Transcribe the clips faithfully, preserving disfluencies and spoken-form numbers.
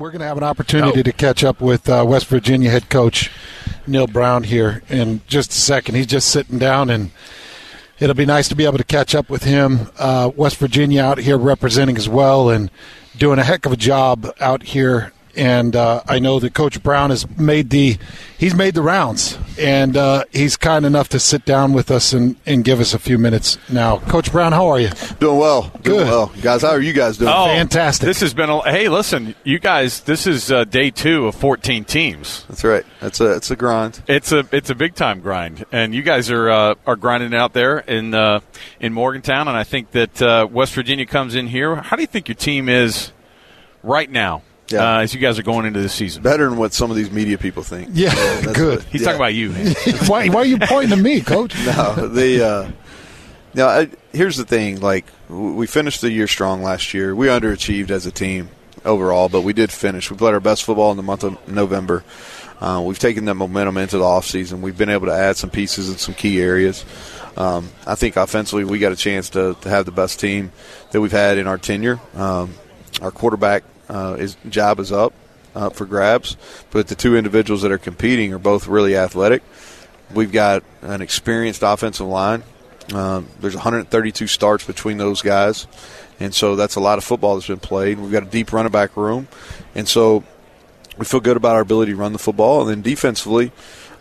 We're going to have an opportunity oh. to catch up with uh, West Virginia head coach Neal Brown here in just a second. He's just sitting down, and it'll be nice to be able to catch up with him. Uh, West Virginia out here representing as well and doing a heck of a job out here. And uh, I know that Coach Brown has made the he's made the rounds, and uh, he's kind enough to sit down with us and, and give us a few minutes now. Coach Brown, how are you? Doing well. Good. Doing well. Guys, how are you guys doing? Oh, fantastic. This has been a – hey, listen, you guys, this is uh, day two of fourteen teams. That's right. That's a it's a grind. It's a it's a big-time grind, and you guys are uh, are grinding out there in, uh, in Morgantown, and I think that uh, West Virginia comes in here. How do you think your team is right now? Yeah. Uh, as you guys are going into this season. Better than what some of these media people think. Yeah, so good. What, He's yeah. talking about you, man. why, why are you pointing to me, Coach? No, the, uh, no I, here's the thing. Like, we finished the year strong last year. We underachieved as a team overall, but we did finish. We played our best football in the month of November. Uh, we've taken that momentum into the offseason. We've been able to add some pieces in some key areas. Um, I think offensively we got a chance to, to have the best team that we've had in our tenure. Um, our quarterback, Uh, his job is up uh, for grabs, but the two individuals that are competing are both really athletic. We've got an experienced offensive line. Um, there's one hundred thirty-two starts between those guys, and so that's a lot of football that's been played. We've got a deep running back room, and so we feel good about our ability to run the football. And then defensively,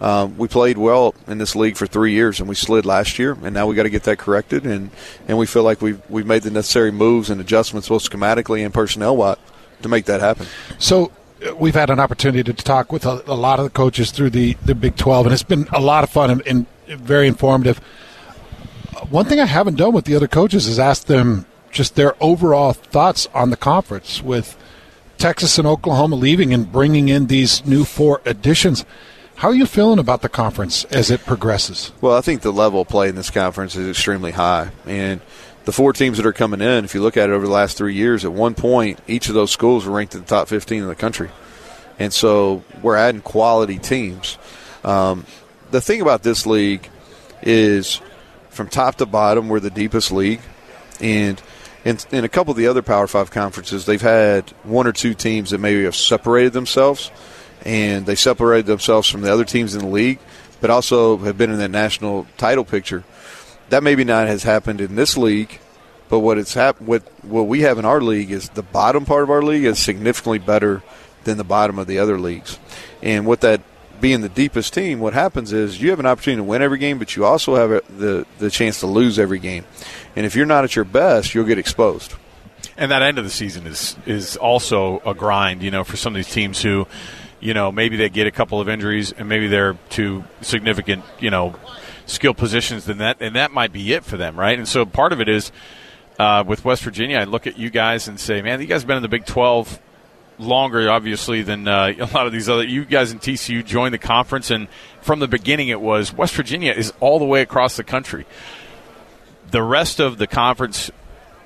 um, we played well in this league for three years, and we slid last year, and now we got to get that corrected, and, and we feel like we've, we've made the necessary moves and adjustments both schematically and personnel-wise to make that happen. So we've had an opportunity to talk with a, a lot of the coaches through the, the Big twelve, and it's been a lot of fun and, and very informative. One thing I haven't done with the other coaches is ask them just their overall thoughts on the conference with Texas and Oklahoma leaving and bringing in these new four additions. How are you feeling about the conference as it progresses? Well, I think the level of play in this conference is extremely high, and the four teams that are coming in, if you look at it over the last three years, at one point, each of those schools were ranked in the top fifteen in the country. And so we're adding quality teams. Um, the thing about this league is from top to bottom, we're the deepest league. And in, in a couple of the other Power Five conferences, they've had one or two teams that maybe have separated themselves, and they separated themselves from the other teams in the league, but also have been in that national title picture. That maybe not has happened in this league, but what it's hap- what, what we have in our league is the bottom part of our league is significantly better than the bottom of the other leagues. And with that being the deepest team, what happens is you have an opportunity to win every game, but you also have a, the, the chance to lose every game. And if you're not at your best, you'll get exposed. And that end of the season is is also a grind, you know, for some of these teams who, you know, maybe they get a couple of injuries and maybe they're too significant, you know, skill positions than that, and that might be it for them, right? And so part of it is uh, with West Virginia, I look at you guys and say, man, you guys have been in the Big twelve longer, obviously, than uh, a lot of these other – you guys in T C U joined the conference, and from the beginning it was West Virginia is all the way across the country. The rest of the conference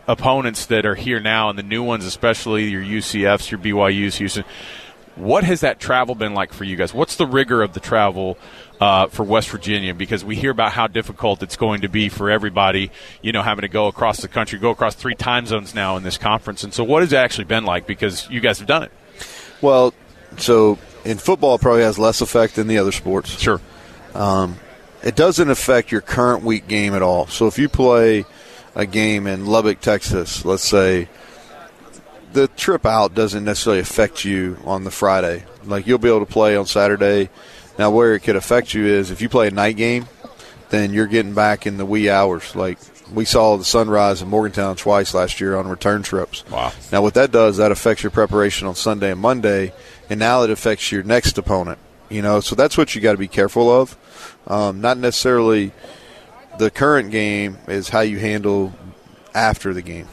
opponents that are here now, and the new ones especially, your U C Fs, your B Y Us, Houston – what has that travel been like for you guys? What's the rigor of the travel uh, for West Virginia? Because we hear about how difficult it's going to be for everybody, you know, having to go across the country, go across three time zones now in this conference. And so what has it actually been like? Because you guys have done it. Well, so in football it probably has less effect than the other sports. Sure. Um, it doesn't affect your current week game at all. So if you play a game in Lubbock, Texas, let's say, the trip out doesn't necessarily affect you on the Friday. Like, you'll be able to play on Saturday. Now, where it could affect you is if you play a night game, then you're getting back in the wee hours. Like, we saw the sunrise in Morgantown twice last year on return trips. Wow. Now, what that does, that affects your preparation on Sunday and Monday, and now it affects your next opponent. You know, so that's what you got to be careful of. Um, not necessarily the current game is how you handle after the game.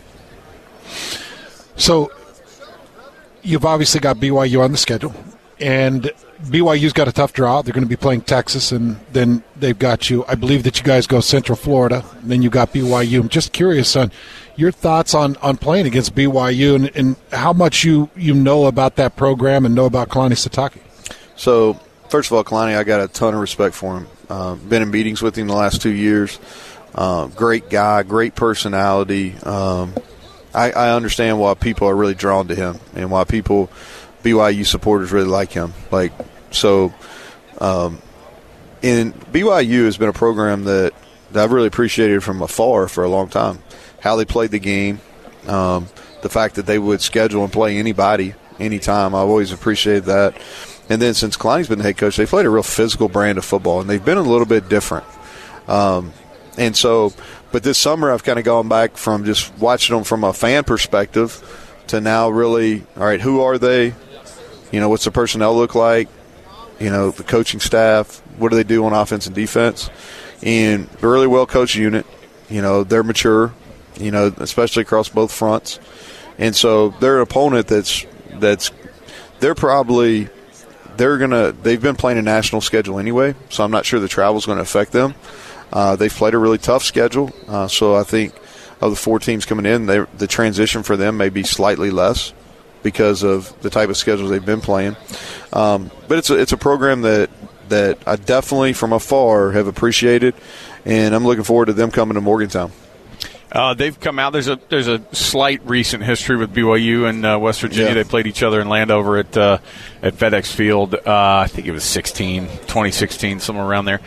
So you've obviously got B Y U on the schedule, and B Y U's got a tough draw. They're going to be playing Texas, and then they've got you. I believe that you guys go Central Florida, and then you got B Y U. I'm just curious on your thoughts on, on playing against B Y U and, and how much you, you know about that program and know about Kalani Sitake. So, first of all, Kalani, I got a ton of respect for him. Uh, been in meetings with him the last two years. Uh, great guy, great personality. Um, I, I understand why people are really drawn to him and why people, B Y U supporters, really like him. Like, so, um, and B Y U has been a program that, that I've really appreciated from afar for a long time. How they played the game, um, the fact that they would schedule and play anybody, anytime. I've always appreciated that. And then since Kalani's been the head coach, they've played a real physical brand of football, and they've been a little bit different. Um, and so, but this summer I've kind of gone back from just watching them from a fan perspective to now really, all right, who are they? You know, what's the personnel look like? You know, the coaching staff, what do they do on offense and defense? And a really well-coached unit. You know, they're mature, you know, especially across both fronts. And so they're an opponent that's that's they're probably – They're gonna. They've been playing a national schedule anyway, so I'm not sure the travel's going to affect them. Uh, they've played a really tough schedule, uh, so I think of the four teams coming in, they, the transition for them may be slightly less because of the type of schedules they've been playing. Um, but it's a, it's a program that that I definitely, from afar, have appreciated, and I'm looking forward to them coming to Morgantown. Uh, they've come out. There's a there's a slight recent history with B Y U and uh, West Virginia. Yeah. They played each other in Landover at uh, at FedEx Field. Uh, I think it was sixteen, twenty sixteen, somewhere around there.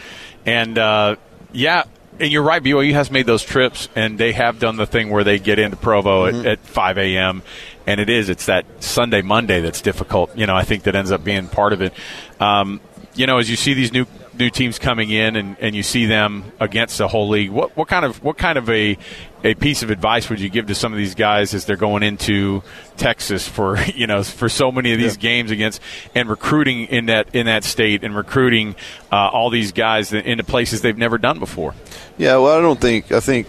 And uh, yeah, and you're right. B Y U has made those trips, and they have done the thing where they get into Provo mm-hmm. at, at five a.m. And it is it's that Sunday Monday that's difficult. You know, I think that ends up being part of it. Um, you know, as you see these new. new teams coming in and, and you see them against the whole league. What what kind of what kind of a, a piece of advice would you give to some of these guys as they're going into Texas for you know for so many of these yeah. games against and recruiting in that in that state and recruiting uh, all these guys into places they've never done before? Yeah, well, I don't think I think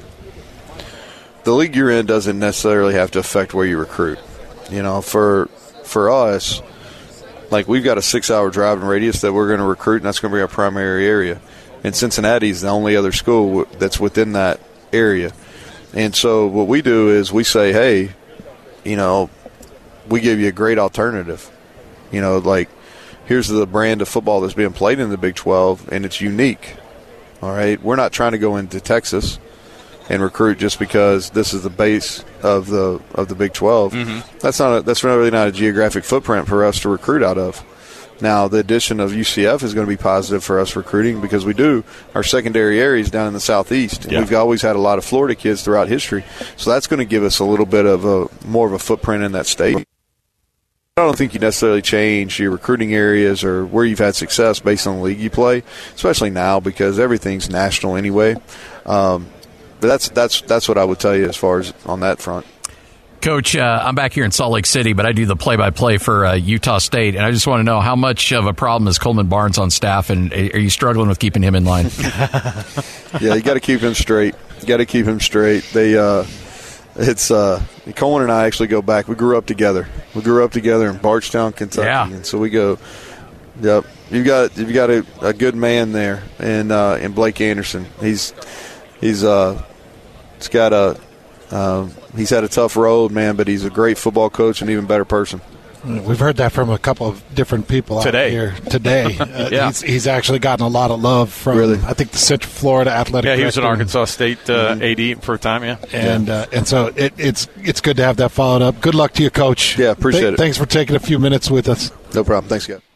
the league you're in doesn't necessarily have to affect where you recruit. You know, for for us. Like, we've got a six-hour driving radius that we're going to recruit, and that's going to be our primary area. And Cincinnati is the only other school that's within that area. And so what we do is we say, hey, you know, we give you a great alternative. You know, like, here's the brand of football that's being played in the Big twelve, and it's unique. All right? We're not trying to go into Texas and recruit just because this is the base of the of the Big twelve. Mm-hmm. That's not a, that's really not a geographic footprint for us to recruit out of. Now, the addition of U C F is going to be positive for us recruiting because we do our secondary areas down in the southeast. And yeah. We've always had a lot of Florida kids throughout history, so that's going to give us a little bit of a more of a footprint in that state. I don't think you necessarily change your recruiting areas or where you've had success based on the league you play, especially now because everything's national anyway. Um, But that's that's that's what I would tell you as far as on that front. Coach, uh, I'm back here in Salt Lake City, but I do the play-by-play for uh, Utah State, and I just want to know how much of a problem is Coleman Barnes on staff, and are you struggling with keeping him in line? Yeah, you got to keep him straight. You got to keep him straight. They, uh, it's uh, Coleman and I actually go back. We grew up together. We grew up together in Bardstown, Kentucky, yeah. And so we go. Yep, you've got you've got a, a good man there, and uh, and Blake Anderson. He's he's uh. He's got a uh, he's had a tough road, man, but he's a great football coach and an even better person. We've heard that from a couple of different people today. Out here today. Uh, yeah. he's, he's actually gotten a lot of love from, really? I think, the Central Florida Athletic. Yeah, he was an Arkansas State uh, mm-hmm. A D for a time, yeah. And yeah. Uh, and so it, it's it's good to have that followed up. Good luck to you, Coach. Yeah, appreciate Th- it. Thanks for taking a few minutes with us. No problem. Thanks, guys.